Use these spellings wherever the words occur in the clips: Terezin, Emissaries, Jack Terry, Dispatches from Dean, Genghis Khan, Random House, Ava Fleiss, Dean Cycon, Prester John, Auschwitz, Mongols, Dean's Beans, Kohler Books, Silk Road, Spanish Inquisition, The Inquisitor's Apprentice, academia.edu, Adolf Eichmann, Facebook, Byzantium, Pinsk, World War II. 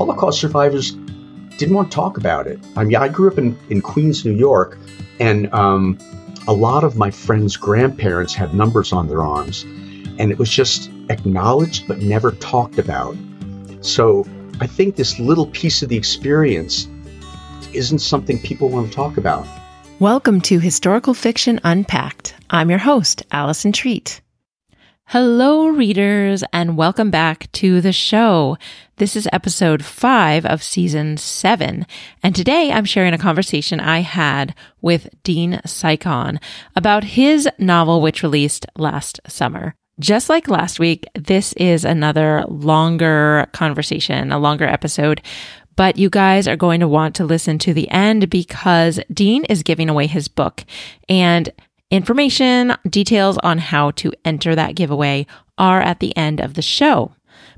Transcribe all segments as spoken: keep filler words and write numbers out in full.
Holocaust survivors didn't want to talk about it. I mean, I grew up in, in Queens, New York, and um, a lot of my friends' grandparents had numbers on their arms, and it was just acknowledged but never talked about. So I think this little piece of the experience isn't something people want to talk about. Welcome to Historical Fiction Unpacked. I'm your host, Allison Treat. Hello, readers, and welcome back to the show. This is episode five of season seven, and today I'm sharing a conversation I had with Dean Cycon about his novel, which released last summer. Just like last week, this is another longer conversation, a longer episode, but you guys are going to want to listen to the end because Dean is giving away his book, and information, details on how to enter that giveaway are at the end of the show.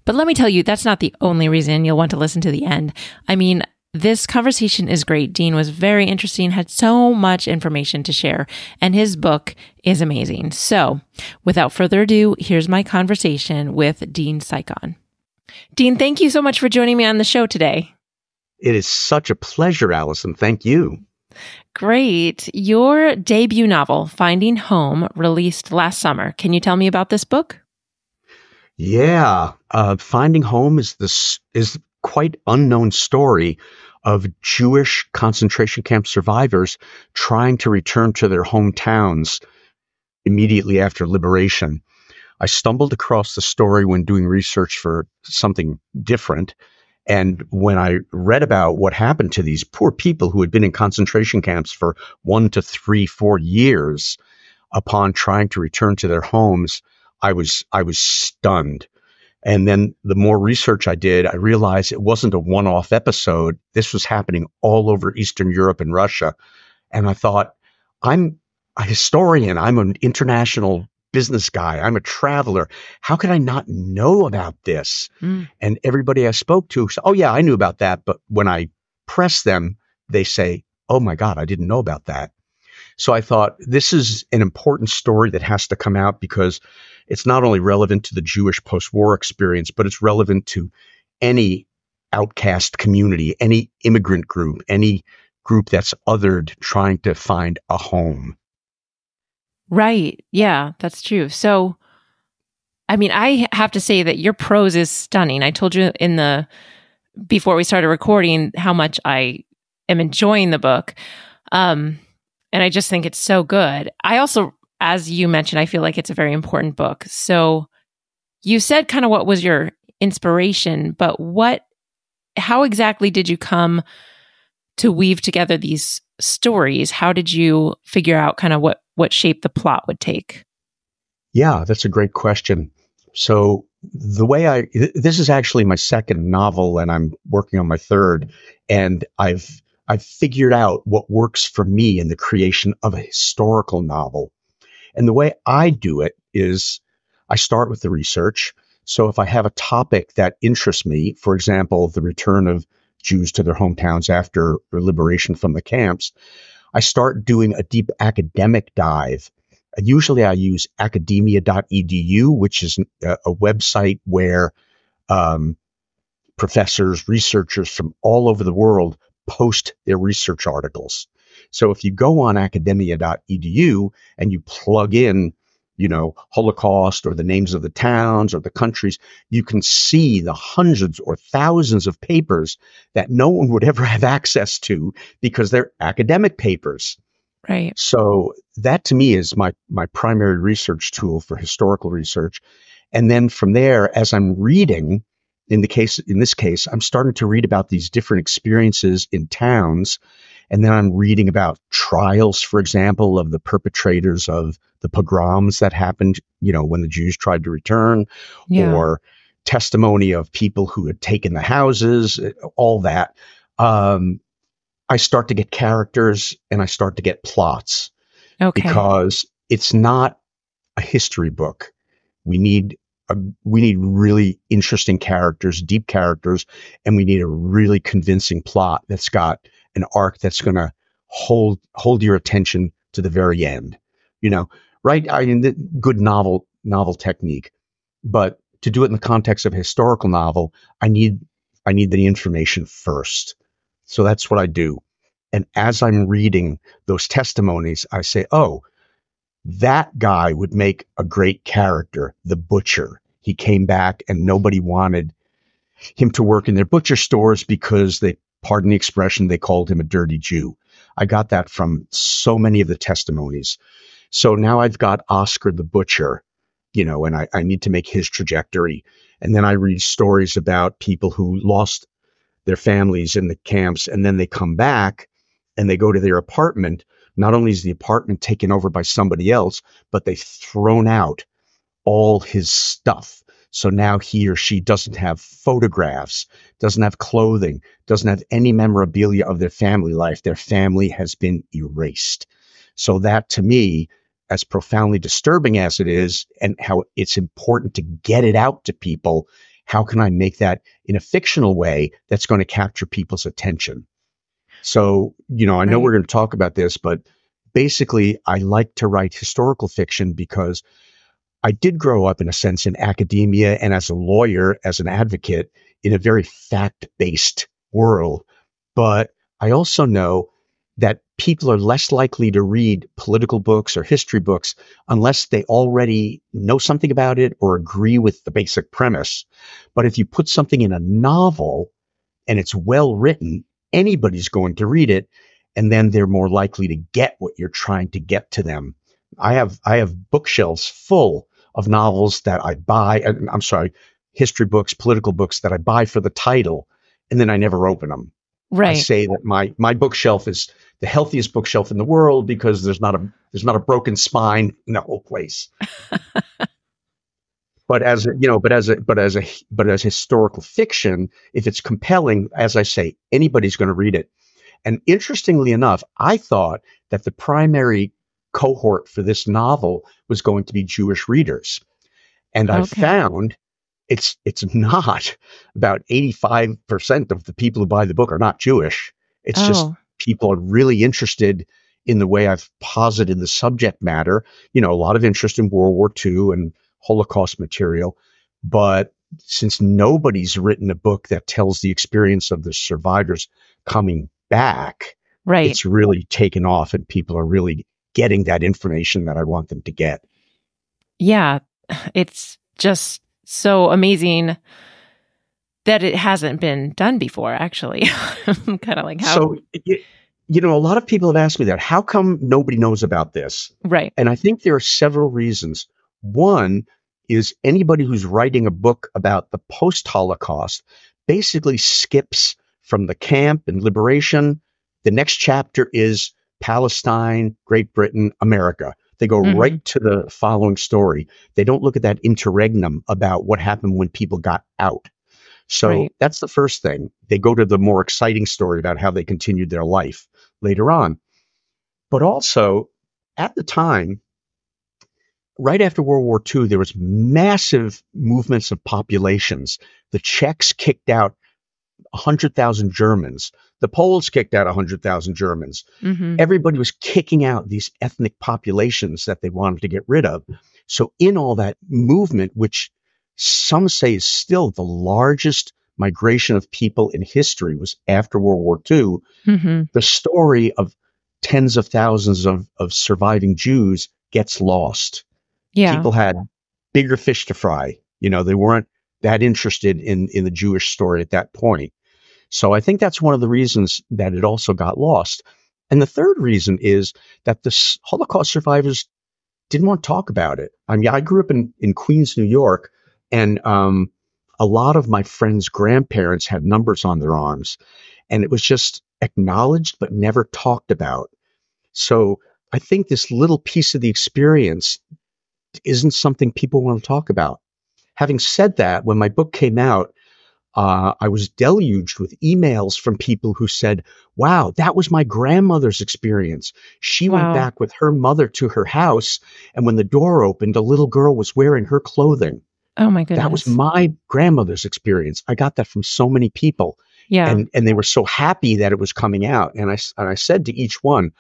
But let me tell you, that's not the only reason you'll want to listen to the end. I mean, this conversation is great. Dean was very interesting, had so much information to share, and his book is amazing. So without further ado, here's my conversation with Dean Cycon. Dean, thank you so much for joining me on the show today. It is such a pleasure, Allison. Thank you. Great. Your debut novel, Finding Home, released last summer. Can you tell me about this book? Yeah. Uh, Finding Home is this is quite unknown story of Jewish concentration camp survivors trying to return to their hometowns immediately after liberation. I stumbled across the story when doing research for something different. And when I read about what happened to these poor people who had been in concentration camps for one to three, four years upon trying to return to their homes, I was I was stunned. And then the more research I did, I realized it wasn't a one-off episode. This was happening all over Eastern Europe and Russia. And I thought, I'm a historian. I'm an international business guy. I'm a traveler. How could I not know about this? Mm. And everybody I spoke to said, oh, yeah, I knew about that. But when I press them, they say, oh, my God, I didn't know about that. So I thought this is an important story that has to come out because it's not only relevant to the Jewish post-war experience, but it's relevant to any outcast community, any immigrant group, any group that's othered trying to find a home. Right. Yeah, that's true. So, I mean, I have to say that your prose is stunning. I told you in the, before we started recording, how much I am enjoying the book. Um, and I just think it's so good. I also, as you mentioned, I feel like it's a very important book. So you said kind of what was your inspiration, but what, how exactly did you come to weave together these stories? How did you figure out kind of what, what shape the plot would take? Yeah, that's a great question. So the way I, th- this is actually my second novel and I'm working on my third, and I've, I've figured out what works for me in the creation of a historical novel. And the way I do it is I start with the research. So if I have a topic that interests me, for example, the return of Jews to their hometowns after liberation from the camps, I start doing a deep academic dive. Usually I use academia dot e d u, which is a, a website where um, professors, researchers from all over the world post their research articles. So if you go on academia dot e d u and you plug in, you know, Holocaust or the names of the towns or the countries, you can see the hundreds or thousands of papers that no one would ever have access to because they're academic papers. Right. So that to me is my, my primary research tool for historical research. And then from there, as I'm reading, in the case, in this case, I'm starting to read about these different experiences in towns. And then I'm reading about trials, for example, of the perpetrators of the pogroms that happened, you know, when the Jews tried to return, yeah. or testimony of people who had taken the houses, all that. Um, I start to get characters and I start to get plots. Okay. Because it's not a history book. We need We need really interesting characters, deep characters, and we need a really convincing plot that's got an arc that's going to hold hold your attention to the very end. You know, right? I mean, the good novel novel technique, but to do it in the context of a historical novel, I need I need the information first. So that's what I do. And as I'm reading those testimonies, I say, oh, that guy would make a great character, the butcher. He came back and nobody wanted him to work in their butcher stores because they, pardon the expression, they called him a dirty Jew. I got that from so many of the testimonies. So now I've got Oscar the Butcher, you know, and I, I need to make his trajectory. And then I read stories about people who lost their families in the camps, and then they come back and they go to their apartment. Not only is the apartment taken over by somebody else, but they've thrown out all his stuff. So now he or she doesn't have photographs, doesn't have clothing, doesn't have any memorabilia of their family life. Their family has been erased. So that, to me, as profoundly disturbing as it is, and how it's important to get it out to people, how can I make that in a fictional way that's going to capture people's attention? So, you know, I know right. we're going to talk about this, but basically I like to write historical fiction because I did grow up, in a sense, in academia and as a lawyer, as an advocate, in a very fact-based world. But I also know that people are less likely to read political books or history books unless they already know something about it or agree with the basic premise. But if you put something in a novel and it's well written, anybody's going to read it, and then they're more likely to get what you're trying to get to them. I have I have bookshelves full of novels that I buy, I'm sorry, history books, political books that I buy for the title, and then I never open them. Right. I say that my my bookshelf is the healthiest bookshelf in the world because there's not a there's not a broken spine in the whole place. But as you know, but as a, but as a, but as historical fiction, if it's compelling, as I say, anybody's going to read it. And interestingly enough, I thought that the primary cohort for this novel was going to be Jewish readers, and okay. I found it's it's not. About eighty-five percent of the people who buy the book are not Jewish. It's oh. just people are really interested in the way I've posited the subject matter. You know, a lot of interest in World War Two and Holocaust material, but since nobody's written a book that tells the experience of the survivors coming back, right. it's really taken off and people are really getting that information that I want them to get. Yeah, it's just so amazing that it hasn't been done before, actually. I'm kind of like, how? So, you, you know, a lot of people have asked me that. How come nobody knows about this? Right. And I think there are several reasons. One is anybody who's writing a book about the post-Holocaust basically skips from the camp and liberation. The next chapter is Palestine, Great Britain, America. They go mm-hmm. right to the following story. They don't look at that interregnum about what happened when people got out. So right. that's the first thing. They go to the more exciting story about how they continued their life later on. But also, at the time, right after World War Two, there was massive movements of populations. The Czechs kicked out one hundred thousand Germans. The Poles kicked out one hundred thousand Germans. Mm-hmm. Everybody was kicking out these ethnic populations that they wanted to get rid of. So in all that movement, which some say is still the largest migration of people in history, was after World War Two, mm-hmm. the story of tens of thousands of, of surviving Jews gets lost. Yeah. People had bigger fish to fry. You know, they weren't that interested in, in the Jewish story at that point. So I think that's one of the reasons that it also got lost. And the third reason is that the Holocaust survivors didn't want to talk about it. I mean, I grew up in, in Queens, New York, and um, a lot of my friends' grandparents had numbers on their arms, and it was just acknowledged but never talked about. So I think this little piece of the experience isn't something people want to talk about. Having said that, when my book came out, uh, I was deluged with emails from people who said, wow, that was my grandmother's experience. She wow. went back with her mother to her house, and when the door opened, a little girl was wearing her clothing. Oh, my goodness. That was my grandmother's experience. I got that from so many people. Yeah. And, and they were so happy that it was coming out. And I, and I said to each one,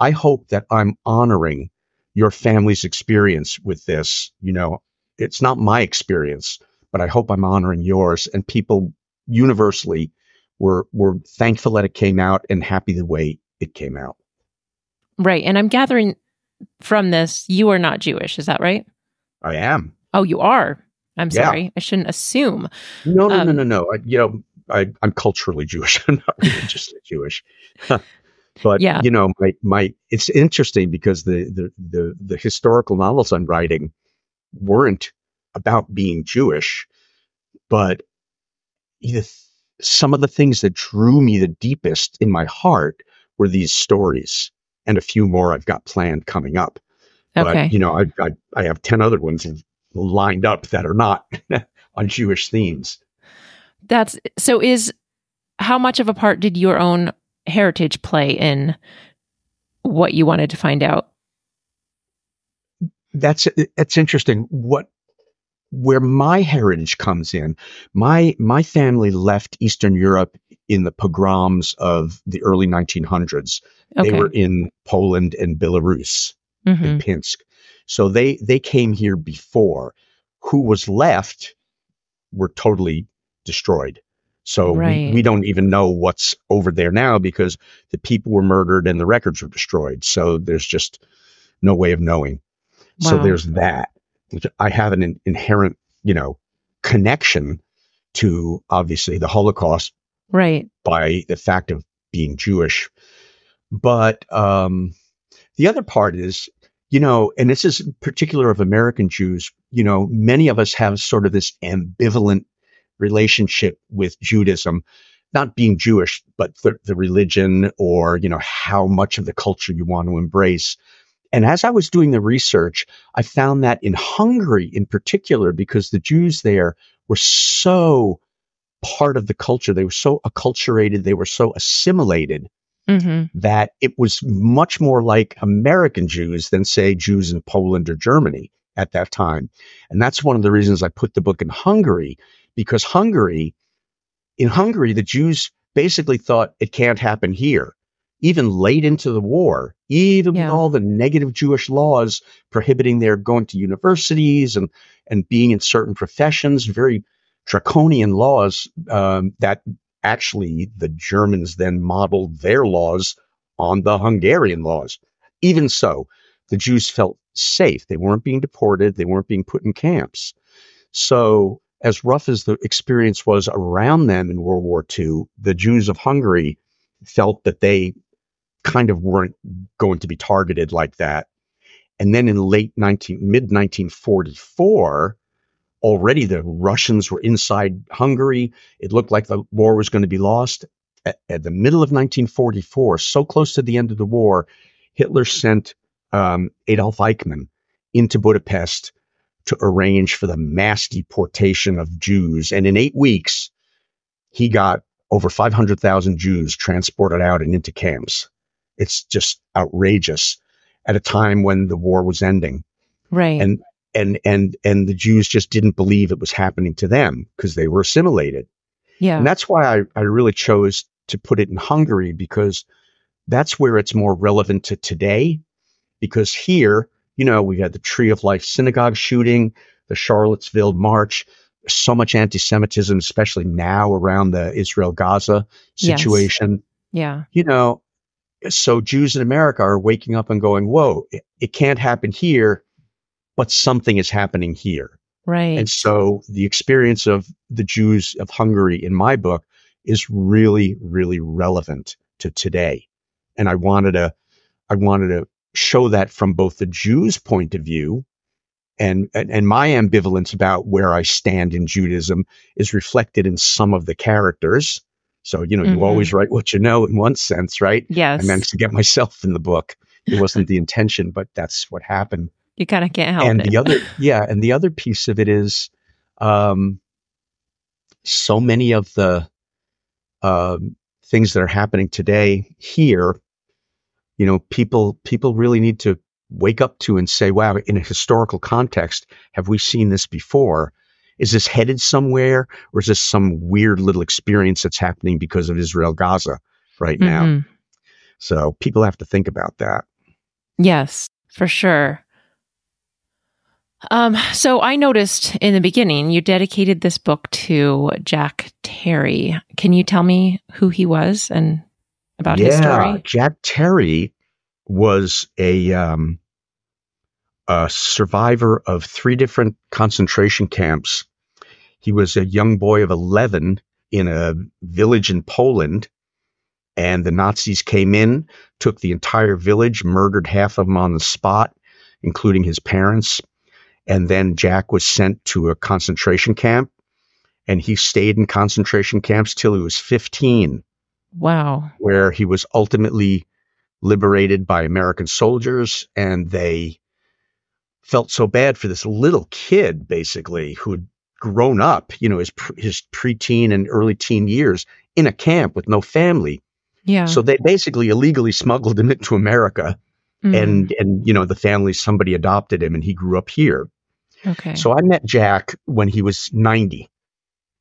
I hope that I'm honoring your family's experience with this. You know, it's not my experience, but I hope I'm honoring yours. And people universally were were thankful that it came out and happy the way it came out. Right. And I'm gathering from this, you are not Jewish. Is that right? I am. Oh, you are. I'm yeah. sorry. I shouldn't assume. No, no, um, no, no, no. I, you know, I, I'm culturally Jewish. I'm not religiously Jewish. But, yeah. you know, my, my it's interesting because the, the, the, the historical novels I'm writing weren't about being Jewish, but either th- some of the things that drew me the deepest in my heart were these stories, and a few more I've got planned coming up. Okay. But, you know, I, I, I have ten other ones lined up that are not on Jewish themes. That's so is how much of a part did your own heritage play in what you wanted to find out? That's that's interesting. What where my heritage comes in, my my family left Eastern Europe in the pogroms of the early nineteen hundreds. Okay. They were in Poland and Belarus, mm-hmm. in Pinsk. So they they came here before. Who was left were totally destroyed. So right. we, we don't even know what's over there now because the people were murdered and the records were destroyed. So there's just no way of knowing. Wow. So there's that. I have an inherent, you know, connection to obviously the Holocaust, right? By the fact of being Jewish. But um, the other part is, you know, and this is particular of American Jews, you know, many of us have sort of this ambivalent relationship with Judaism, not being Jewish, but th- the religion or, you know, how much of the culture you want to embrace. And as I was doing the research, I found that in Hungary in particular, because the Jews there were so part of the culture, they were so acculturated, they were so assimilated, mm-hmm. that it was much more like American Jews than, say, Jews in Poland or Germany at that time. And that's one of the reasons I put the book in Hungary, because Hungary, in Hungary, the Jews basically thought it can't happen here. Even late into the war, even yeah. with all the negative Jewish laws prohibiting their going to universities and, and being in certain professions, very draconian laws um, that actually the Germans then modeled their laws on the Hungarian laws. Even so, the Jews felt safe. They weren't being deported. They weren't being put in camps. So as rough as the experience was around them in World War Two, the Jews of Hungary felt that they kind of weren't going to be targeted like that. And then in late nineteen, mid nineteen forty-four, already the Russians were inside Hungary. It looked like the war was going to be lost. At, at the middle of nineteen forty-four, so close to the end of the war, Hitler sent um, Adolf Eichmann into Budapest to arrange for the mass deportation of Jews. And in eight weeks, he got over five hundred thousand Jews transported out and into camps. It's just outrageous at a time when the war was ending. Right. And and and and the Jews just didn't believe it was happening to them because they were assimilated. Yeah. And that's why I, I really chose to put it in Hungary, because that's where it's more relevant to today. Because here, you know, we had the Tree of Life synagogue shooting, the Charlottesville march, so much anti-Semitism, especially now around the Israel-Gaza situation. Yes. Yeah. You know, so Jews in America are waking up and going, whoa, it, it can't happen here, but something is happening here. Right. And so the experience of the Jews of Hungary in my book is really, really relevant to today. And I wanted to, I wanted to show that from both the Jews' point of view, And, and and my ambivalence about where I stand in Judaism is reflected in some of the characters. So, you know, mm-hmm. you always write what you know in one sense, right? Yes. I managed to get myself in the book. It wasn't the intention, but that's what happened. You kind of can't help and it. And the other, yeah. And the other piece of it is um, so many of the uh, things that are happening today here, you know, people people really need to wake up to and say, wow, in a historical context, have we seen this before? Is this headed somewhere, or is this some weird little experience that's happening because of Israel-Gaza right now? Mm-hmm. So people have to think about that. Yes, for sure. Um, so I noticed in the beginning, you dedicated this book to Jack Terry. Terry. Can you tell me who he was and about yeah, his story? Yeah, Jack Terry was a um, a survivor of three different concentration camps. He was a young boy of eleven in a village in Poland, and the Nazis came in, took the entire village, murdered half of them on the spot, including his parents. And then Jack was sent to a concentration camp, and he stayed in concentration camps till he was fifteen. Wow. Where he was ultimately liberated by American soldiers, and they felt so bad for this little kid, basically, who had grown up, you know, his his preteen and early teen years in a camp with no family. Yeah. So they basically illegally smuggled him into America. Mm. And, and you know, the family, somebody adopted him, and he grew up here. Okay. So I met Jack when he was ninety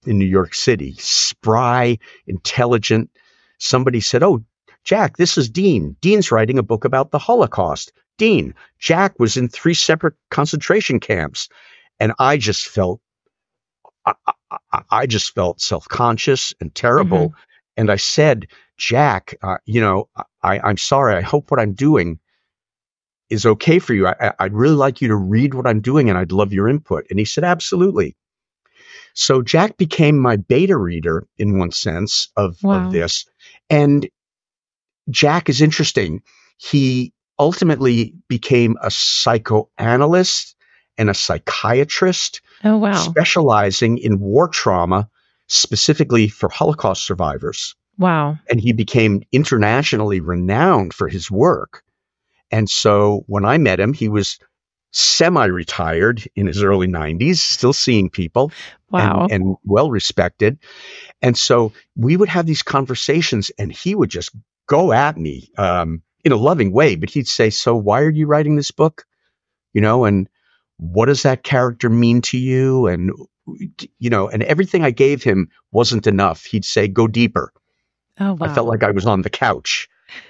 in New York City, spry, intelligent. Somebody said, "Oh, Jack, this is Dean. Dean's writing a book about the Holocaust. Dean, Jack was in three separate concentration camps." And I just felt, I, I, I just felt self-conscious and terrible. Mm-hmm. And I said, "Jack, uh, you know, I, I'm sorry. I hope what I'm doing is okay for you. I, I'd really like you to read what I'm doing, and I'd love your input." And he said, "Absolutely." So Jack became my beta reader in one sense of, wow. of this. And Jack is interesting. He ultimately became a psychoanalyst and a psychiatrist, oh, wow. specializing in war trauma, specifically for Holocaust survivors. Wow. And he became internationally renowned for his work. And so when I met him, he was semi-retired in his early nineties, still seeing people, wow. and, and well-respected. And so we would have these conversations, and he would just go at me um, in a loving way. But he'd say, "So why are you writing this book? You know, and what does that character mean to you?" And, you know, and everything I gave him wasn't enough. He'd say, "Go deeper." Oh, wow. I felt like I was on the couch.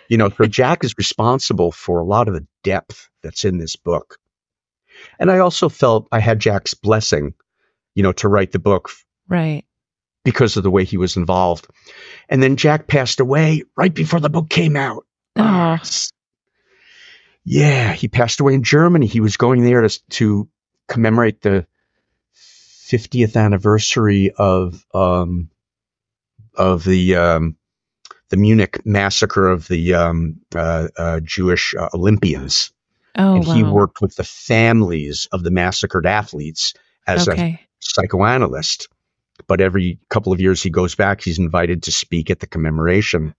You know, so Jack is responsible for a lot of the depth that's in this book. And I also felt I had Jack's blessing, you know, to write the book. Right. Because of the way he was involved. And then Jack passed away right before the book came out. Oh. Yeah, he passed away in Germany. He was going there to, to commemorate the fiftieth anniversary of um, of the... Um, the Munich massacre of the um, uh, uh, Jewish uh, Olympians. Oh, and wow. he worked with the families of the massacred athletes as okay. a psychoanalyst. But every couple of years he goes back, he's invited to speak at the commemoration.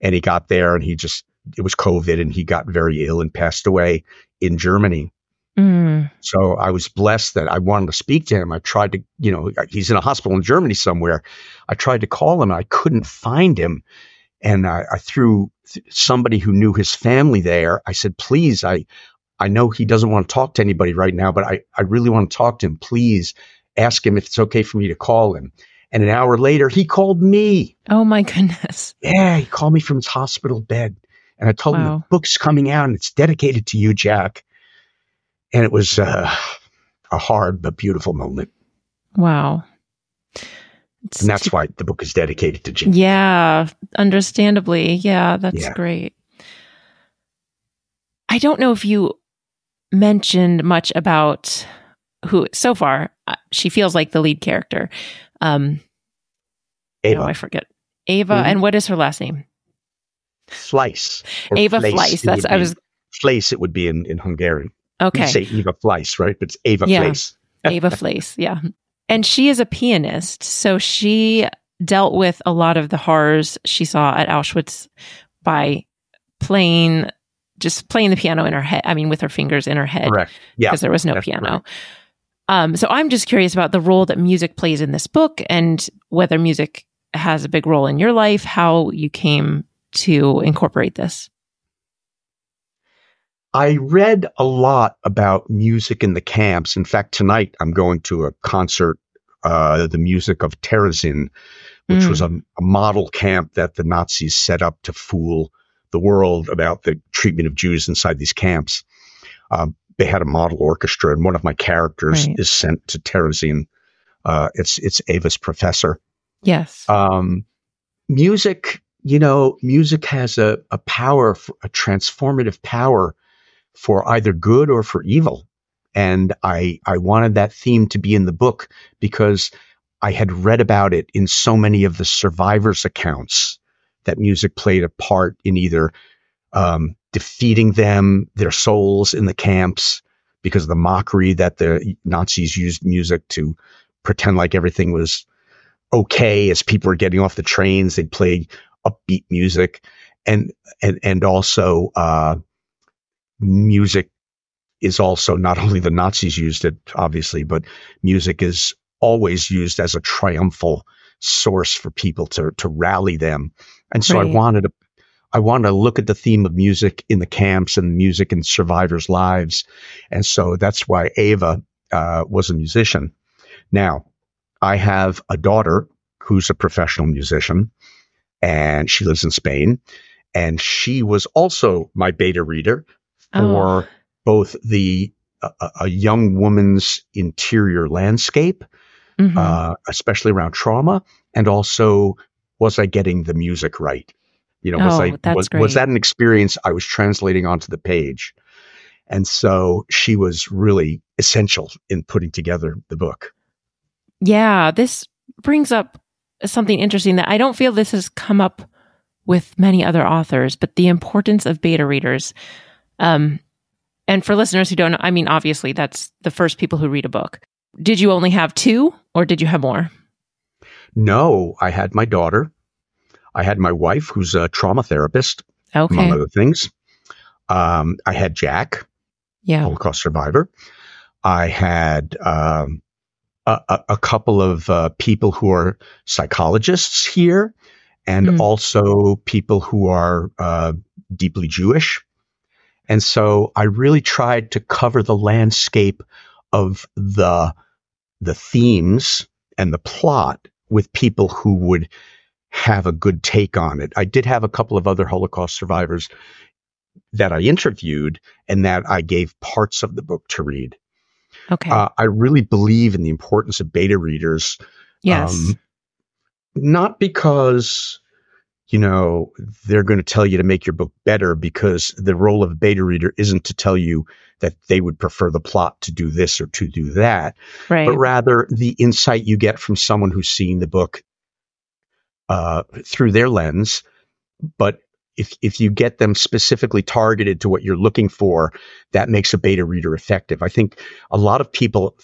And he got there, and he just, it was COVID, and he got very ill and passed away in Germany. Mm. So I was blessed that I wanted to speak to him. I tried to, you know, he's in a hospital in Germany somewhere. I tried to call him, and I couldn't find him. And I, I threw th- somebody who knew his family there. I said, "Please, I I know he doesn't want to talk to anybody right now, but I, I really want to talk to him. Please ask him if it's okay for me to call him." And an hour later, he called me. Oh, my goodness. Yeah, he called me from his hospital bed. And I told wow. him, "The book's coming out, and it's dedicated to you, Jack." And it was uh, a hard but beautiful moment. Wow. It's and that's t- why the book is dedicated to Jack. Yeah, understandably. Yeah, that's yeah. great. I don't know if you mentioned much about who, so far, she feels like the lead character. Um, Ava. No, I forget. Ava, mm-hmm. and what is her last name? Fleiss. Ava Fleiss. Fleiss. That's, I was... Fleiss, it would be in, in Hungarian. Okay. You say Ava Fleiss, right? But it's Ava yeah. Fleiss. Ava Fleiss, yeah. And she is a pianist, so she dealt with a lot of the horrors she saw at Auschwitz by playing, just playing the piano in her head. I mean, with her fingers in her head. Correct. Yeah. Because there was no That's piano. Correct. Um, so I'm just curious about the role that music plays in this book, and whether music has a big role in your life, how you came to incorporate this. I read a lot about music in the camps. In fact, tonight I'm going to a concert, uh, the music of Terezin, which mm. was a, a model camp that the Nazis set up to fool the world about the treatment of Jews inside these camps. Um, they had a model orchestra, and one of my characters right. is sent to Terezin. Uh, it's, it's Ava's professor. Yes. Um, music, you know, music has a, a power, a transformative power for either good or for evil. And I, I wanted that theme to be in the book because I had read about it in so many of the survivors' accounts that music played a part in either um, defeating them, their souls in the camps, because of the mockery that the Nazis used music to pretend like everything was okay. As people were getting off the trains, they'd play upbeat music, and and and also uh, music is also not only the Nazis used it, obviously, but music is always used as a triumphal source for people to to rally them. And so right. I wanted to I wanted to look at the theme of music in the camps and music in survivors' lives. And so that's why Ava uh, was a musician. Now, I have a daughter who's a professional musician, and she lives in Spain. And she was also my beta reader for oh. both the a, a young woman's interior landscape, mm-hmm. uh, especially around trauma, and also, was I getting the music right? You know, oh, was, I, was, was that an experience I was translating onto the page? And so she was really essential in putting together the book. Yeah, this brings up something interesting that I don't feel this has come up with many other authors, but the importance of beta readers. Um, and for listeners who don't know, I mean, obviously, that's the first people who read a book. Did you only have two, or did you have more? No, I had my daughter. I had my wife, who's a trauma therapist, okay. among other things. Um, I had Jack, yeah. Holocaust survivor. I had um, a, a couple of uh, people who are psychologists here, and mm. also people who are uh, deeply Jewish. And so I really tried to cover the landscape of the the themes and the plot with people who would have a good take on it. I did have a couple of other Holocaust survivors that I interviewed and that I gave parts of the book to read. Okay. Uh, I really believe in the importance of beta readers. Yes. Um, not because, you know, they're going to tell you to make your book better, because the role of a beta reader isn't to tell you that they would prefer the plot to do this or to do that, right. but rather the insight you get from someone who's seeing the book Uh, through their lens. But if if you get them specifically targeted to what you're looking for, that makes a beta reader effective. I think a lot of people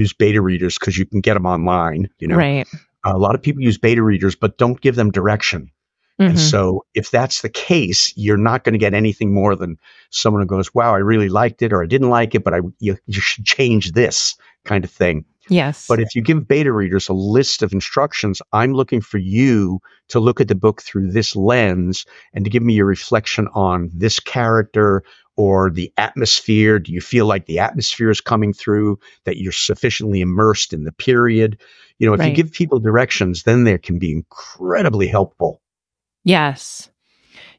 use beta readers because you can get them online, you know. Right. A lot of people use beta readers, but don't give them direction. Mm-hmm. And so if that's the case, you're not going to get anything more than someone who goes, wow, I really liked it, or I didn't like it, but I you, you should change this kind of thing. Yes. But if you give beta readers a list of instructions, I'm looking for you to look at the book through this lens and to give me your reflection on this character or the atmosphere. Do you feel like the atmosphere is coming through, that you're sufficiently immersed in the period? You know, if right. you give people directions, then they can be incredibly helpful. Yes.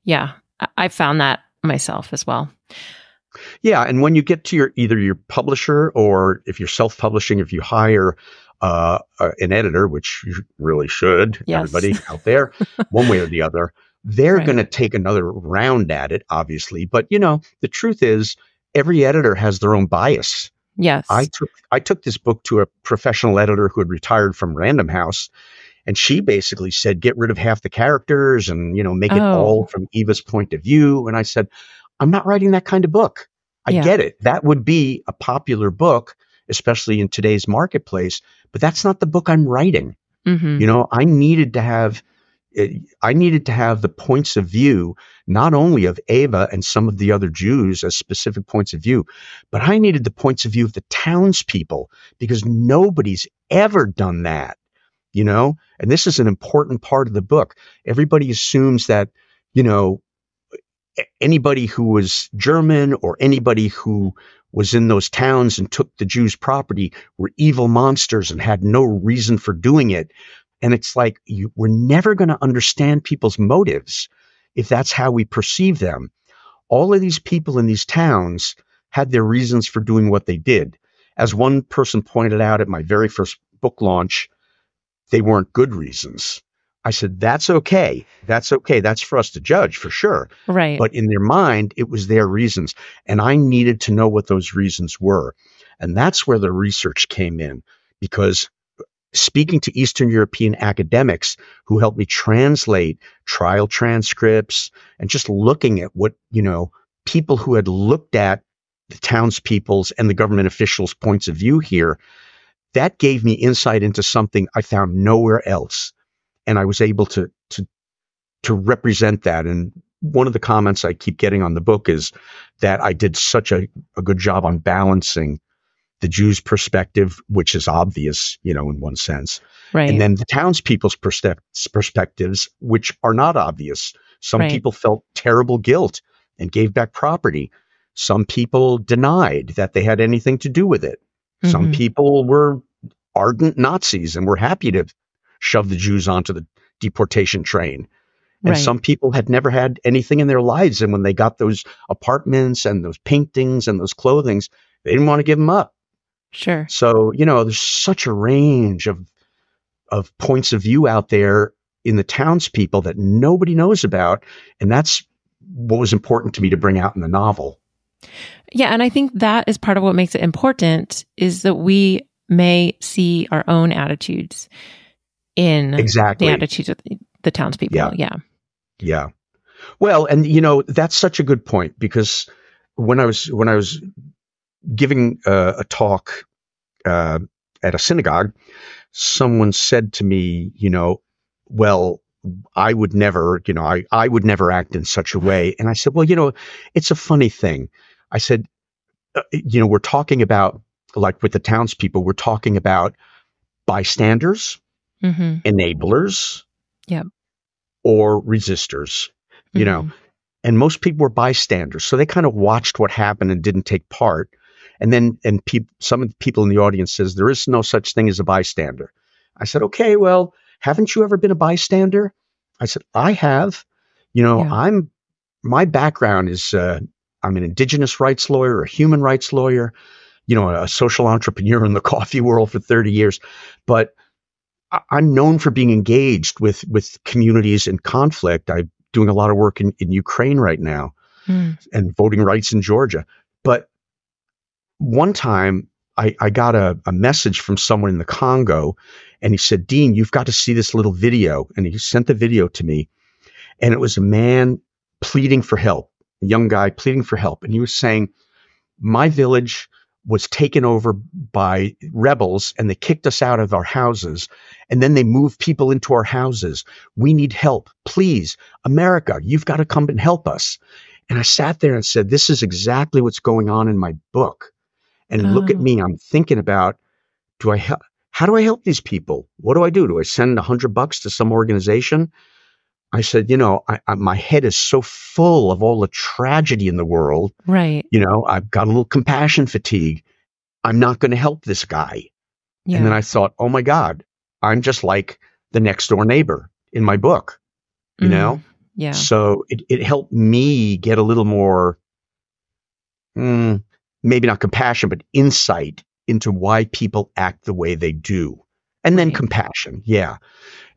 Yeah. I, I found that myself as well. Yeah, and when you get to your either your publisher, or if you're self-publishing, if you hire uh, uh, an editor, which you really should, yes. everybody out there, one way or the other, they're right. going to take another round at it, obviously. But, you know, the truth is every editor has their own bias. Yes. I took, I took this book to a professional editor who had retired from Random House, and she basically said, get rid of half the characters and, you know, make oh. it all from Eva's point of view. And I said, I'm not writing that kind of book. I yeah. get it. That would be a popular book, especially in today's marketplace, but that's not the book I'm writing. Mm-hmm. You know, I needed to have, I needed to have the points of view, not only of Ava and some of the other Jews as specific points of view, but I needed the points of view of the townspeople, because nobody's ever done that, you know? And this is an important part of the book. Everybody assumes that, you know, anybody who was German or anybody who was in those towns and took the Jews' property were evil monsters and had no reason for doing it. And it's like, you, we're never going to understand people's motives if that's how we perceive them. All of these people in these towns had their reasons for doing what they did. As one person pointed out at my very first book launch, they weren't good reasons. I said, that's okay. That's okay. That's for us to judge for sure. Right. But in their mind, it was their reasons. And I needed to know what those reasons were. And that's where the research came in, because speaking to Eastern European academics who helped me translate trial transcripts and just looking at what, you know, people who had looked at the townspeople's and the government officials' points of view here, that gave me insight into something I found nowhere else. And I was able to to to represent that. And one of the comments I keep getting on the book is that I did such a, a good job on balancing the Jews' perspective, which is obvious, you know, in one sense. Right. And then the townspeople's perspe- perspectives, which are not obvious. Some right. people felt terrible guilt and gave back property. Some people denied that they had anything to do with it. Mm-hmm. Some people were ardent Nazis and were happy to shove the Jews onto the deportation train. And right. some people had never had anything in their lives. And when they got those apartments and those paintings and those clothings, they didn't want to give them up. Sure. So, you know, there's such a range of of points of view out there in the townspeople that nobody knows about. And that's what was important to me to bring out in the novel. Yeah. And I think that is part of what makes it important, is that we may see our own attitudes in exactly. the attitudes of the townspeople. Yeah. yeah. Yeah. Well, and you know, that's such a good point, because when I was, when I was giving uh, a talk uh, at a synagogue, someone said to me, you know, well, I would never, you know, I, I would never act in such a way. And I said, well, you know, it's a funny thing. I said, uh, you know, we're talking about, like with the townspeople, we're talking about bystanders, mm-hmm. enablers, yeah, or resistors, you mm-hmm. know, and most people were bystanders. So they kind of watched what happened and didn't take part. And then, and pe- some of the people in the audience says, there is no such thing as a bystander. I said, okay, well, haven't you ever been a bystander? I said, I have, you know, yeah. I'm, my background is, uh, I'm an indigenous rights lawyer, a human rights lawyer, you know, a social entrepreneur in the coffee world for thirty years. But I'm known for being engaged with, with communities in conflict. I'm doing a lot of work in, in Ukraine right now mm. and voting rights in Georgia. But one time I, I got a, a message from someone in the Congo, and he said, Dean, you've got to see this little video. And he sent the video to me, and it was a man pleading for help, a young guy pleading for help. And he was saying, my village was taken over by rebels, and they kicked us out of our houses. And then they moved people into our houses. We need help. Please, America, you've got to come and help us. And I sat there and said, this is exactly what's going on in my book. And oh. look at me, I'm thinking about, do I help? How do I help these people? What do I do? Do I send a hundred bucks to some organization? I said, you know, I, I, my head is so full of all the tragedy in the world. Right. You know, I've got a little compassion fatigue. I'm not going to help this guy. Yeah. And then I thought, oh my God, I'm just like the next door neighbor in my book, you mm-hmm. know? Yeah. So it, it helped me get a little more, mm, maybe not compassion, but insight into why people act the way they do. And then right. compassion. Yeah.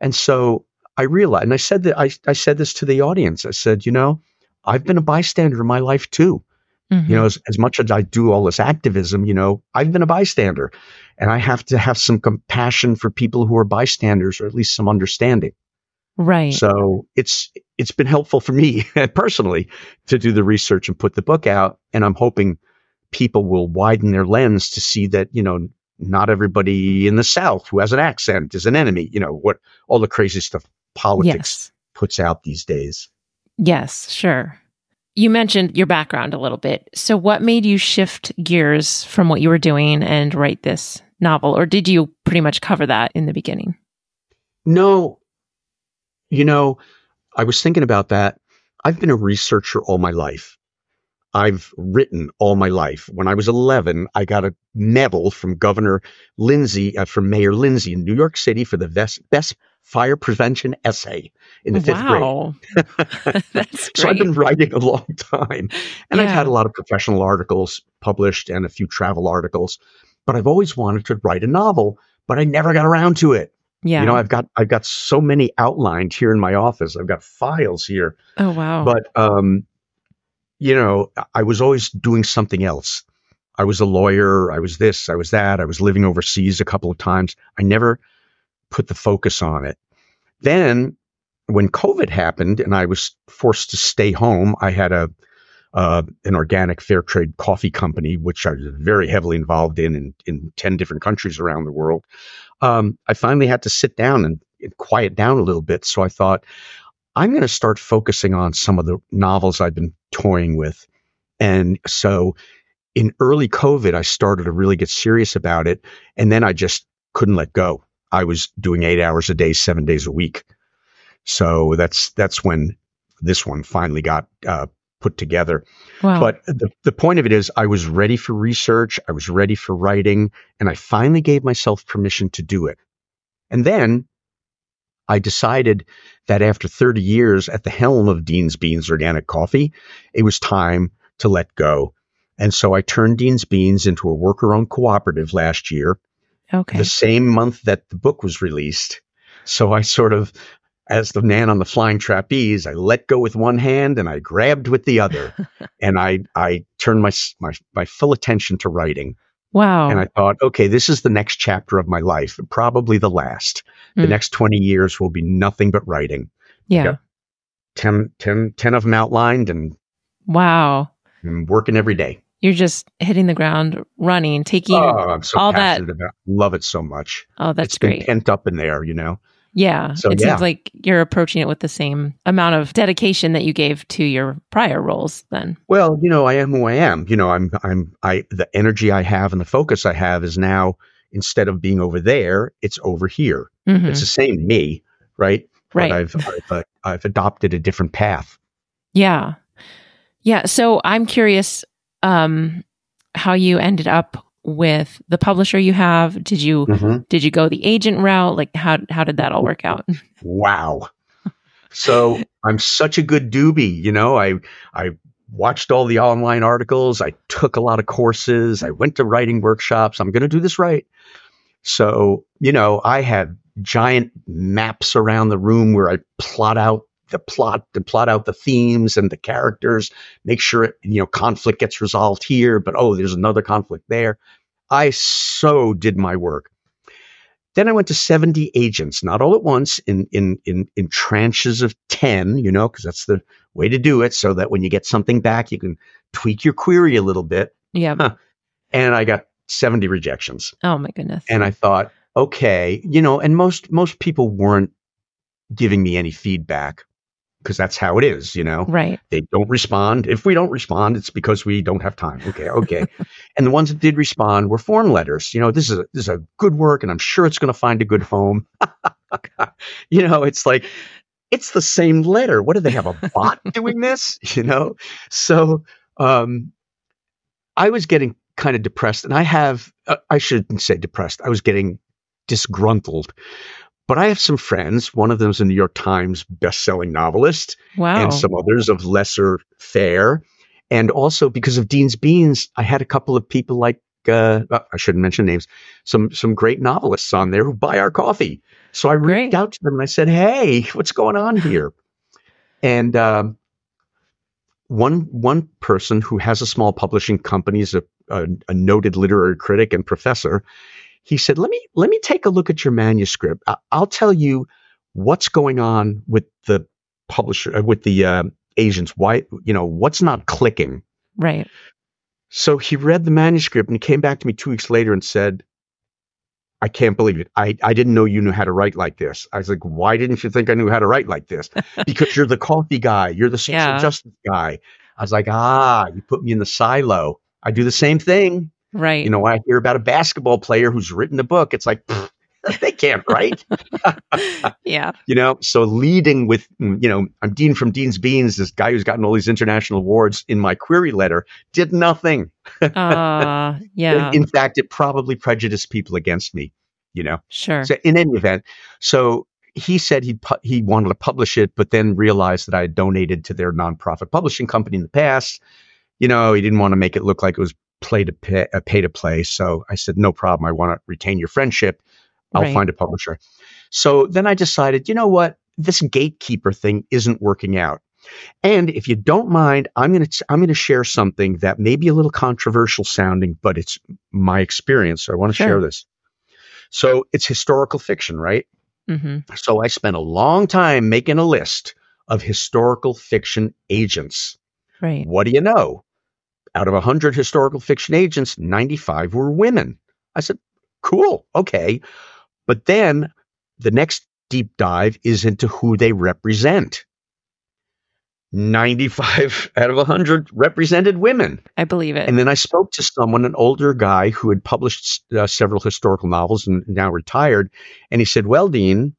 And so I realized, and I said that I, I said this to the audience. I said, you know, I've been a bystander in my life too. Mm-hmm. You know, as, as much as I do all this activism, you know, I've been a bystander, and I have to have some compassion for people who are bystanders, or at least some understanding. Right. So it's it's been helpful for me personally to do the research and put the book out, and I'm hoping people will widen their lens to see that, you know, not everybody in the South who has an accent is an enemy. You know, what all the crazy stuff politics yes. puts out these days. Yes, sure. You mentioned your background a little bit. So what made you shift gears from what you were doing and write this novel? Or did you pretty much cover that in the beginning? No. You know, I was thinking about that. I've been a researcher all my life. I've written all my life. When I was eleven, I got a medal from Governor Lindsay, uh, from Mayor Lindsay in New York City for the best, best fire prevention essay in the wow. fifth grade. That's great. So I've been writing a long time. And yeah. I've had a lot of professional articles published and a few travel articles. But I've always wanted to write a novel, but I never got around to it. Yeah. You know, I've got, I've got so many outlined here in my office. I've got files here. Oh, wow. But, um, you know, I was always doing something else. I was a lawyer. I was this, I was that. I was living overseas a couple of times. I never put the focus on it. Then when COVID happened and I was forced to stay home, I had a, uh, an organic fair trade coffee company, which I was very heavily involved in, in, in ten different countries around the world. Um, I finally had to sit down and, and quiet down a little bit. So I thought, I'm going to start focusing on some of the novels I've been toying with. And so in early COVID, I started to really get serious about it. And then I just couldn't let go. I was doing eight hours a day, seven days a week. So that's, that's when this one finally got, uh, put together. Wow. But the, the point of it is I was ready for research. I was ready for writing, and I finally gave myself permission to do it. And then I decided that after thirty years at the helm of Dean's Beans Organic Coffee, it was time to let go. And so I turned Dean's Beans into a worker-owned cooperative last year, okay, the same month that the book was released. So I sort of, as the man on the flying trapeze, I let go with one hand and I grabbed with the other, and I, I turned my, my, my full attention to writing. Wow. And I thought, okay, this is the next chapter of my life, probably the last. Mm. The next twenty years will be nothing but writing. Yeah. ten, ten, ten of them outlined, and wow, and working every day. You're just hitting the ground running, taking oh, I'm so all that. About, love it so much. Oh, that's it's great. It's been pent up in there, you know? Yeah. So, it yeah. seems like you're approaching it with the same amount of dedication that you gave to your prior roles then. Well, you know, I am who I am. You know, I'm, I'm, I, the energy I have and the focus I have is now, instead of being over there, it's over here. Mm-hmm. It's the same me, right? Right. But I've, I've, uh, I've adopted a different path. Yeah. Yeah. So I'm curious, um, how you ended up with the publisher you have. Did you mm-hmm. did you go the agent route? Like how how did that all work out? Wow. So I'm such a good doobie, you know. I I watched all the online articles, I took a lot of courses, I went to writing workshops. I'm gonna do this right. So, you know, I had giant maps around the room where I plot out the plot and plot out the themes and the characters, make sure, it, you know, conflict gets resolved here, but, oh, there's another conflict there. I so did my work. Then I went to seventy agents, not all at once, in, in, in, in tranches of ten, you know, cause that's the way to do it. So that when you get something back, you can tweak your query a little bit. Yeah. Huh. And I got seventy rejections. Oh my goodness. And I thought, okay, you know, and most, most people weren't giving me any feedback, because that's how it is, you know, right? They don't respond. If we don't respond, it's because we don't have time. Okay. Okay. And the ones that did respond were form letters. You know, this is a, this is a good work, and I'm sure it's going to find a good home. You know, it's like, it's the same letter. What do they have, a bot doing this? You know? So, um, I was getting kind of depressed, and I have, uh, I shouldn't say depressed. I was getting disgruntled. But I have some friends, one of them is a New York Times bestselling novelist, wow, and some others of lesser fare. And also because of Dean's Beans, I had a couple of people like, uh, I shouldn't mention names, some some great novelists on there who buy our coffee. So I great. reached out to them and I said, hey, what's going on here? And um, one one person who has a small publishing company is a, a, a noted literary critic and professor. He said, let me let me take a look at your manuscript. I, I'll tell you what's going on with the publisher, uh, with the uh, agents. Why, you know, what's not clicking. Right. So he read the manuscript and he came back to me two weeks later and said, I can't believe it. I, I didn't know you knew how to write like this. I was like, why didn't you think I knew how to write like this? Because you're the coffee guy. You're the social yeah. justice guy. I was like, ah, you put me in the silo. I do the same thing. Right. You know, I hear about a basketball player who's written a book. It's like, pff, they can't write. Yeah. You know, so leading with, you know, I'm Dean from Dean's Beans, this guy who's gotten all these international awards, in my query letter, did nothing. Uh, yeah. In fact, it probably prejudiced people against me, you know. Sure. So in any event, so he said he pu- he wanted to publish it, but then realized that I had donated to their nonprofit publishing company in the past. You know, he didn't want to make it look like it was play to pay, uh, pay to play. So I said, no problem. I want to retain your friendship. I'll right. find a publisher. So then I decided, you know what? This gatekeeper thing isn't working out. And if you don't mind, I'm going to I'm going to share something that may be a little controversial sounding, but it's my experience. So I want to sure. share this. So it's historical fiction, right? Mm-hmm. So I spent a long time making a list of historical fiction agents. Right. What do you know? Out of one hundred historical fiction agents, ninety-five were women. I said, cool, okay. But then the next deep dive is into who they represent. ninety-five out of one hundred represented women. I believe it. And then I spoke to someone, an older guy who had published uh, several historical novels and now retired. And he said, well, Dean,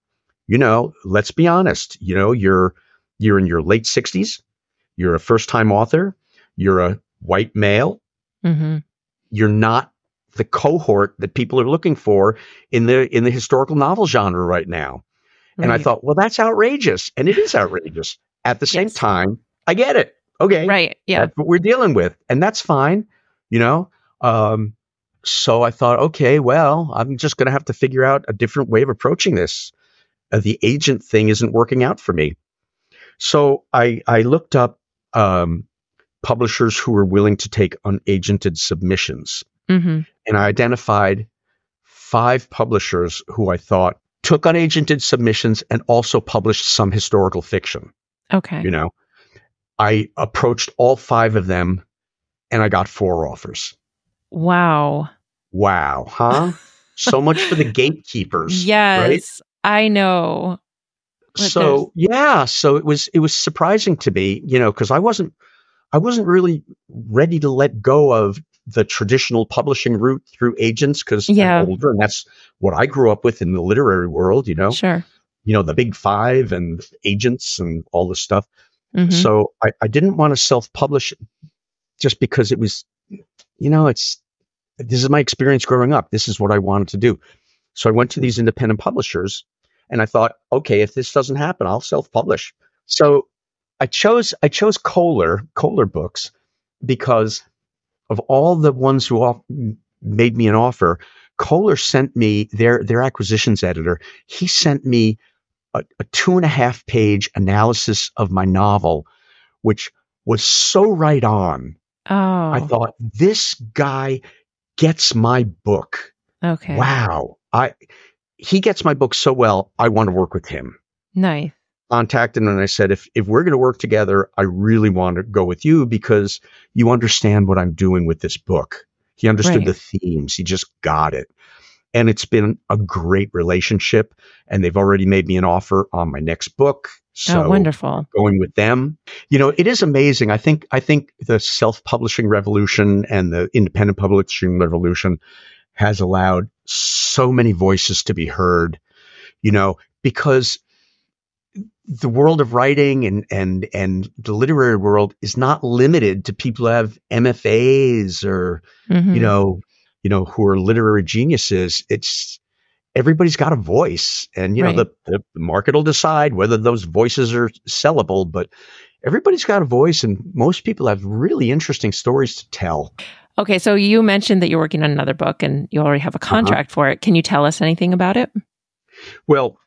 you know, let's be honest. You know, you're you're in your late sixties. You're a first-time author. You're a white male. Mm-hmm. You're not the cohort that people are looking for in the in the historical novel genre right now. Right. And I thought, well, that's outrageous. And it is outrageous. At the same yes. time, I get it. Okay. Right. Yeah. That's what we're dealing with. And that's fine. You know? Um, so I thought, okay, well, I'm just going to have to figure out a different way of approaching this. Uh, the agent thing isn't working out for me. So I, I looked up um, publishers who were willing to take unagented submissions. Mm-hmm. And I identified five publishers who I thought took unagented submissions and also published some historical fiction. Okay. You know, I approached all five of them and I got four offers. Wow. Wow. Huh? So much for the gatekeepers. Yes, right? I know. But so, there's... yeah. So it was, it was surprising to me, you know, cause I wasn't, I wasn't really ready to let go of the traditional publishing route through agents cause yeah. I'm older and that's what I grew up with in the literary world, you know? Sure. You know, the big five and agents and all this stuff. Mm-hmm. So I, I didn't want to self-publish just because it was, you know, it's, this is my experience growing up. This is what I wanted to do. So I went to these independent publishers and I thought, okay, if this doesn't happen, I'll self-publish. So I chose, I chose Kohler, Kohler Books, because of all the ones who off- made me an offer, Kohler sent me their, their acquisitions editor. He sent me A, a two and a half page analysis of my novel, which was so right on. Oh, I thought this guy gets my book. Okay. Wow. I, he gets my book so well. I want to work with him. Nice. Contacted him and I said, if, if we're going to work together, I really want to go with you because you understand what I'm doing with this book. He understood right. the themes. He just got it. And it's been a great relationship, and they've already made me an offer on my next book. So oh, wonderful. Going with them. You know, it is amazing. I think I think the self-publishing revolution and the independent publishing revolution has allowed so many voices to be heard, you know, because the world of writing and and and the literary world is not limited to people who have M F As or, mm-hmm. you know, you know, who are literary geniuses. It's everybody's got a voice and, you right. know, the, the market will decide whether those voices are sellable, but everybody's got a voice and most people have really interesting stories to tell. Okay. So you mentioned that you're working on another book and you already have a contract uh-huh. for it. Can you tell us anything about it? Well,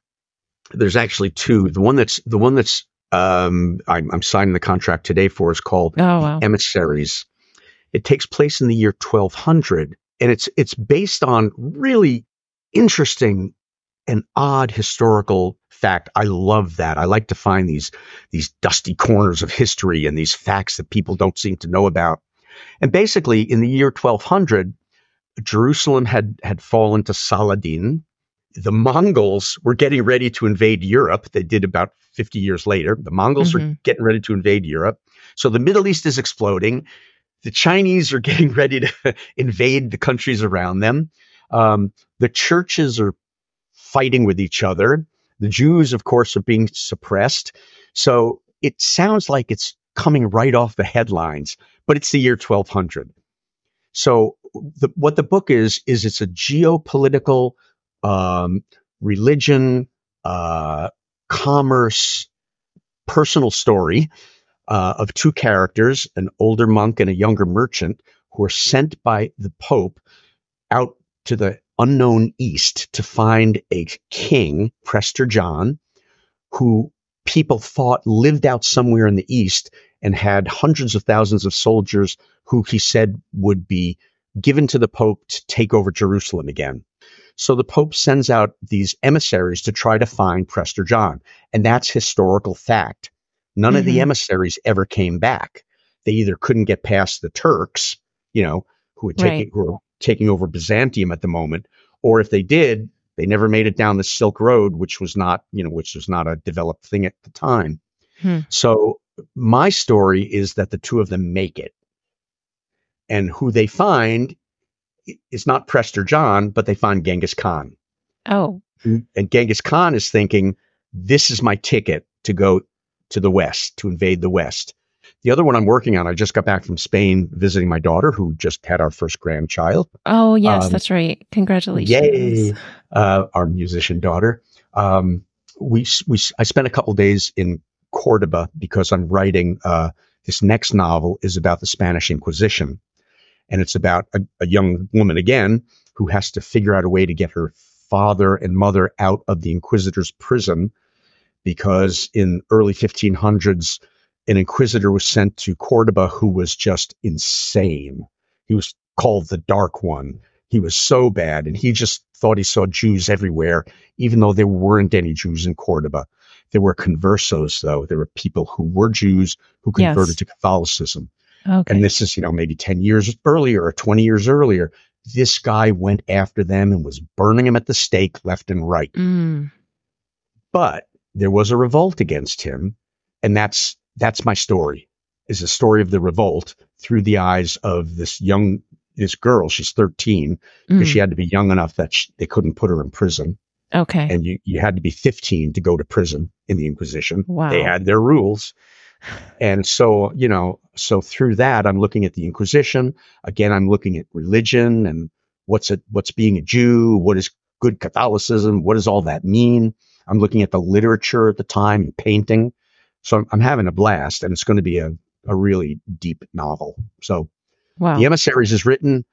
there's actually two. The one that's, the one that's, um, I'm, I'm signing the contract today for is called oh, wow. Emissaries. It takes place in the year twelve hundred. And it's it's based on really interesting and odd historical fact. I love that. I like to find these these dusty corners of history and these facts that people don't seem to know about. And basically, in the year twelve hundred, Jerusalem had had fallen to Saladin. The Mongols were getting ready to invade Europe. They did about fifty years later. The Mongols mm-hmm. were getting ready to invade Europe. So the Middle East is exploding. The Chinese are getting ready to invade the countries around them. Um, the churches are fighting with each other. The Jews, of course, are being suppressed. So it sounds like it's coming right off the headlines, but it's the year twelve hundred. So the, what the book is, is it's a geopolitical, um, religion, uh, commerce, personal story. Uh, of two characters, an older monk and a younger merchant, who are sent by the Pope out to the unknown east to find a king, Prester John, who people thought lived out somewhere in the east and had hundreds of thousands of soldiers who he said would be given to the Pope to take over Jerusalem again. So the Pope sends out these emissaries to try to find Prester John, and that's historical fact. None mm-hmm. of the emissaries ever came back. They either couldn't get past the Turks, you know, who, had taken, right. who were taking over Byzantium at the moment, or if they did, they never made it down the Silk Road, which was not, you know, which was not a developed thing at the time. Hmm. So my story is that the two of them make it. And who they find is not Prester John, but they find Genghis Khan. Oh. And Genghis Khan is thinking, this is my ticket to go to the West, to invade the West. The other one I'm working on, I just got back from Spain visiting my daughter, who just had our first grandchild. Oh, yes, um, that's right. Congratulations. Yay, uh, our musician daughter. Um, we, we I spent a couple of days in Cordoba because I'm writing, uh, this next novel is about the Spanish Inquisition. And it's about a, a young woman, again, who has to figure out a way to get her father and mother out of the Inquisitor's prison, because in early fifteen hundreds, an inquisitor was sent to Cordoba who was just insane. He was called the Dark One. He was so bad, and he just thought he saw Jews everywhere, even though there weren't any Jews in Cordoba. There were conversos, though. There were people who were Jews who converted yes. to Catholicism. Okay. And this is, you know, maybe ten years earlier or twenty years earlier. This guy went after them and was burning them at the stake left and right. Mm. But there was a revolt against him, and that's That's my story, is a story of the revolt through the eyes of this young, this girl. She's thirteen, because mm. she had to be young enough that she, they couldn't put her in prison. Okay. And you, you had to be fifteen to go to prison in the Inquisition. Wow. They had their rules. And so, you know, so through that, I'm looking at the Inquisition. Again, I'm looking at religion and what's a, what's being a Jew, what is good Catholicism, what does all that mean? I'm looking at the literature at the time and painting. So I'm, I'm having a blast, and it's going to be a, a really deep novel. So wow. The Emissaries is written.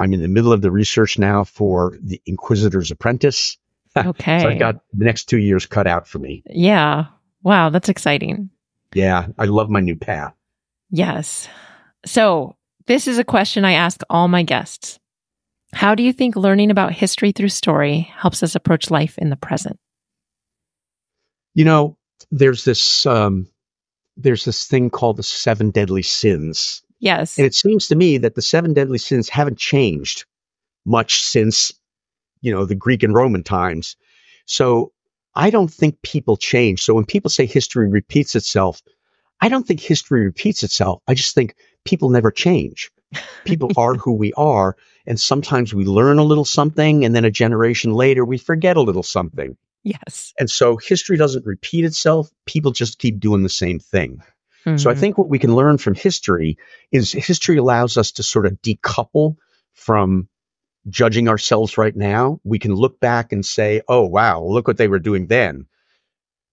I'm in the middle of the research now for The Inquisitor's Apprentice. Okay. So I've got the next two years cut out for me. Yeah. Wow. That's exciting. Yeah. I love my new path. Yes. So this is a question I ask all my guests. How do you think learning about history through story helps us approach life in the present? You know, There's this um, there's this thing called the seven deadly sins. Yes. And it seems to me that the seven deadly sins haven't changed much since, you know, the Greek and Roman times. So I don't think people change. So when people say history repeats itself, I don't think history repeats itself. I just think people never change. People are who we are. And sometimes we learn a little something, and then a generation later, we forget a little something. Yes. And so history doesn't repeat itself. People just keep doing the same thing. Mm-hmm. So I think what we can learn from history is history allows us to sort of decouple from judging ourselves right now. We can look back and say, oh, wow, look what they were doing then.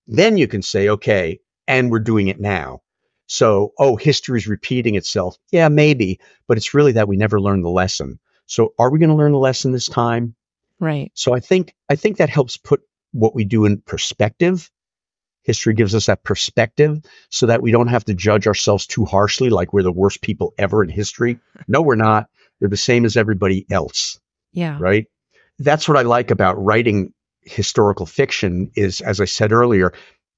Then you can say, okay, and we're doing it now. So, oh, history is repeating itself. Yeah, maybe, but it's really that we never learned the lesson. So are we going to learn the lesson this time? Right. So I think I think that helps put what we do in perspective. History gives us that perspective so that we don't have to judge ourselves too harshly, like we're the worst people ever in history. No, we're not. They're the same as everybody else. Yeah. Right. That's what I like about writing historical fiction is, as I said earlier,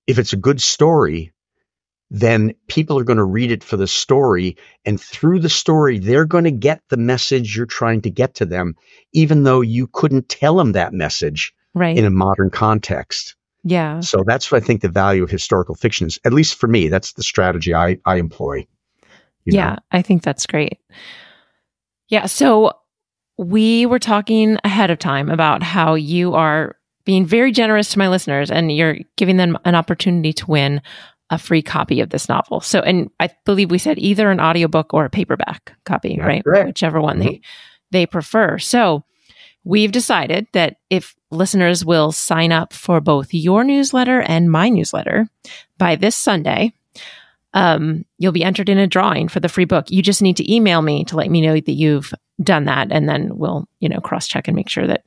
if it's a good story, then people are going to read it for the story. And through the story, they're going to get the message you're trying to get to them, even though you couldn't tell them that message. Right. In a modern context. Yeah. So that's what I think the value of historical fiction is, at least for me. That's the strategy I, I employ. Yeah, know? I think that's great. Yeah. So we were talking ahead of time about how you are being very generous to my listeners, and you're giving them an opportunity to win a free copy of this novel. So, and I believe we said either an audiobook or a paperback copy, that's right? Correct. Whichever one mm-hmm. they they prefer. So we've decided that if listeners will sign up for both your newsletter and my newsletter by this Sunday, um, you'll be entered in a drawing for the free book. You just need to email me to let me know that you've done that, and then we'll, you know, cross-check and make sure that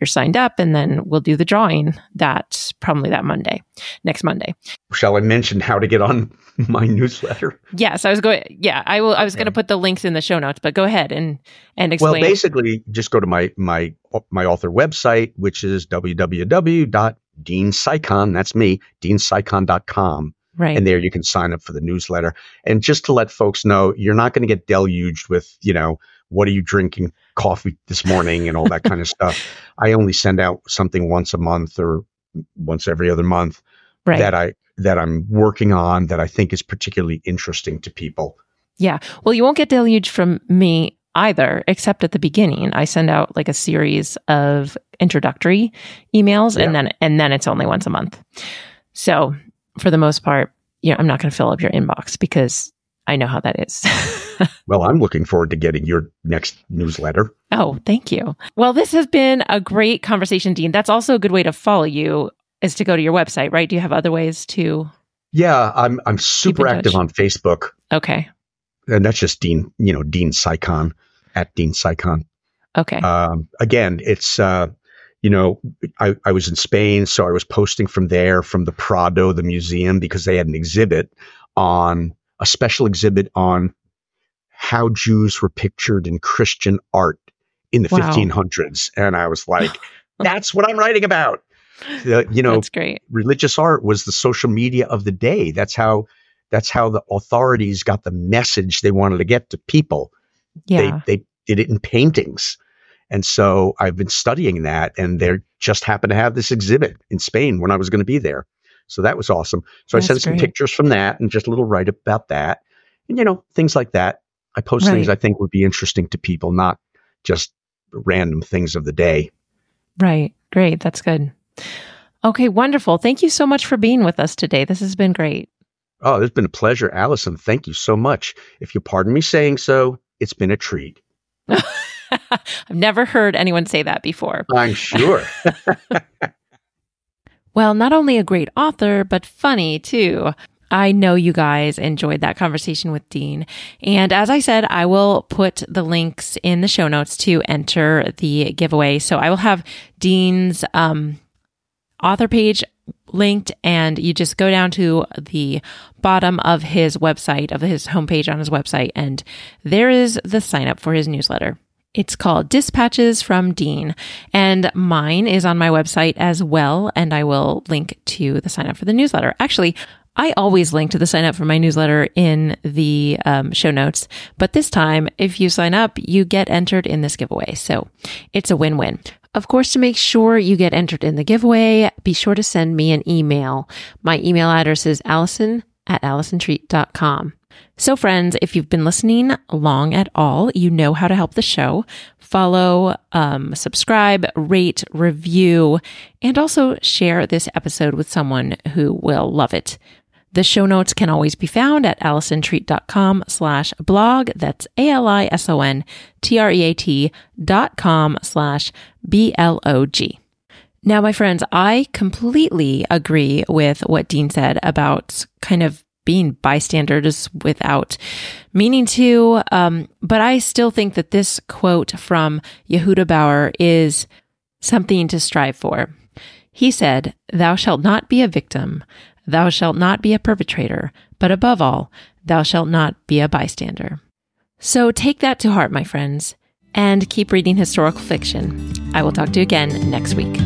you're signed up, and then we'll do the drawing that probably that Monday, next Monday. Shall I mention how to get on my newsletter? Yes, I was going. Yeah, I will. I was going to put the links in the show notes, but go ahead and and explain. Well, basically, just go to my my my author website, which is w w w dot dean cycon. That's me, dean cycon dot com. Right. And there you can sign up for the newsletter. And just to let folks know, you're not going to get deluged with, you know, what are you drinking coffee this morning and all that kind of stuff. I only send out something once a month or once every other month right. that I that I'm working on that I think is particularly interesting to people. Yeah. Well, you won't get deluged from me either, except at the beginning. I send out like a series of introductory emails yeah. and then and then it's only once a month. So for the most part, you know, I'm not going to fill up your inbox because I know how that is. Well, I'm looking forward to getting your next newsletter. Oh, thank you. Well, this has been a great conversation, Dean. That's also a good way to follow you is to go to your website, right? Do you have other ways to? Yeah, I'm I'm super active on Facebook. Okay. And that's just Dean, you know, Dean Cycon, at Dean Cycon. Okay. Um, again, it's... Uh, You know, I, I was in Spain, so I was posting from there, from the Prado, the museum, because they had an exhibit on, a special exhibit on how Jews were pictured in Christian art in the wow. fifteen hundreds. And I was like, that's what I'm writing about. Uh, you know, that's great. Religious art was the social media of the day. That's how, that's how the authorities got the message they wanted to get to people. Yeah. They, they did it in paintings. And so I've been studying that, and they just happened to have this exhibit in Spain when I was going to be there. So that was awesome. So That's I sent great. some pictures from that and just a little write about that. And, you know, things like that. I post right. things I think would be interesting to people, not just random things of the day. Right. Great. That's good. Okay. Wonderful. Thank you so much for being with us today. This has been great. Oh, it's been a pleasure, Allison. Thank you so much. If you pardon me saying so, it's been a treat. I've never heard anyone say that before. I'm sure. Well, not only a great author, but funny too. I know you guys enjoyed that conversation with Dean. And as I said, I will put the links in the show notes to enter the giveaway. So I will have Dean's um, author page linked, and you just go down to the bottom of his website, of his homepage on his website, and there is the sign up for his newsletter. It's called Dispatches from Dean, and mine is on my website as well, and I will link to the sign up for the newsletter. Actually, I always link to the sign up for my newsletter in the um, show notes, but this time, if you sign up, you get entered in this giveaway, so it's a win-win. Of course, to make sure you get entered in the giveaway, be sure to send me an email. My email address is allison at allison treat dot com. So friends, if you've been listening long at all, you know how to help the show. Follow, um, subscribe, rate, review, and also share this episode with someone who will love it. The show notes can always be found at allison treat dot com slash blog. That's A-L-I-S-O-N-T-R-E-A-T dot com slash B-L-O-G. Now, my friends, I completely agree with what Dean said about kind of being bystanders without meaning to. Um, but I still think that this quote from Yehuda Bauer is something to strive for. He said, "Thou shalt not be a victim, thou shalt not be a perpetrator, but above all, thou shalt not be a bystander." So take that to heart, my friends, and keep reading historical fiction. I will talk to you again next week.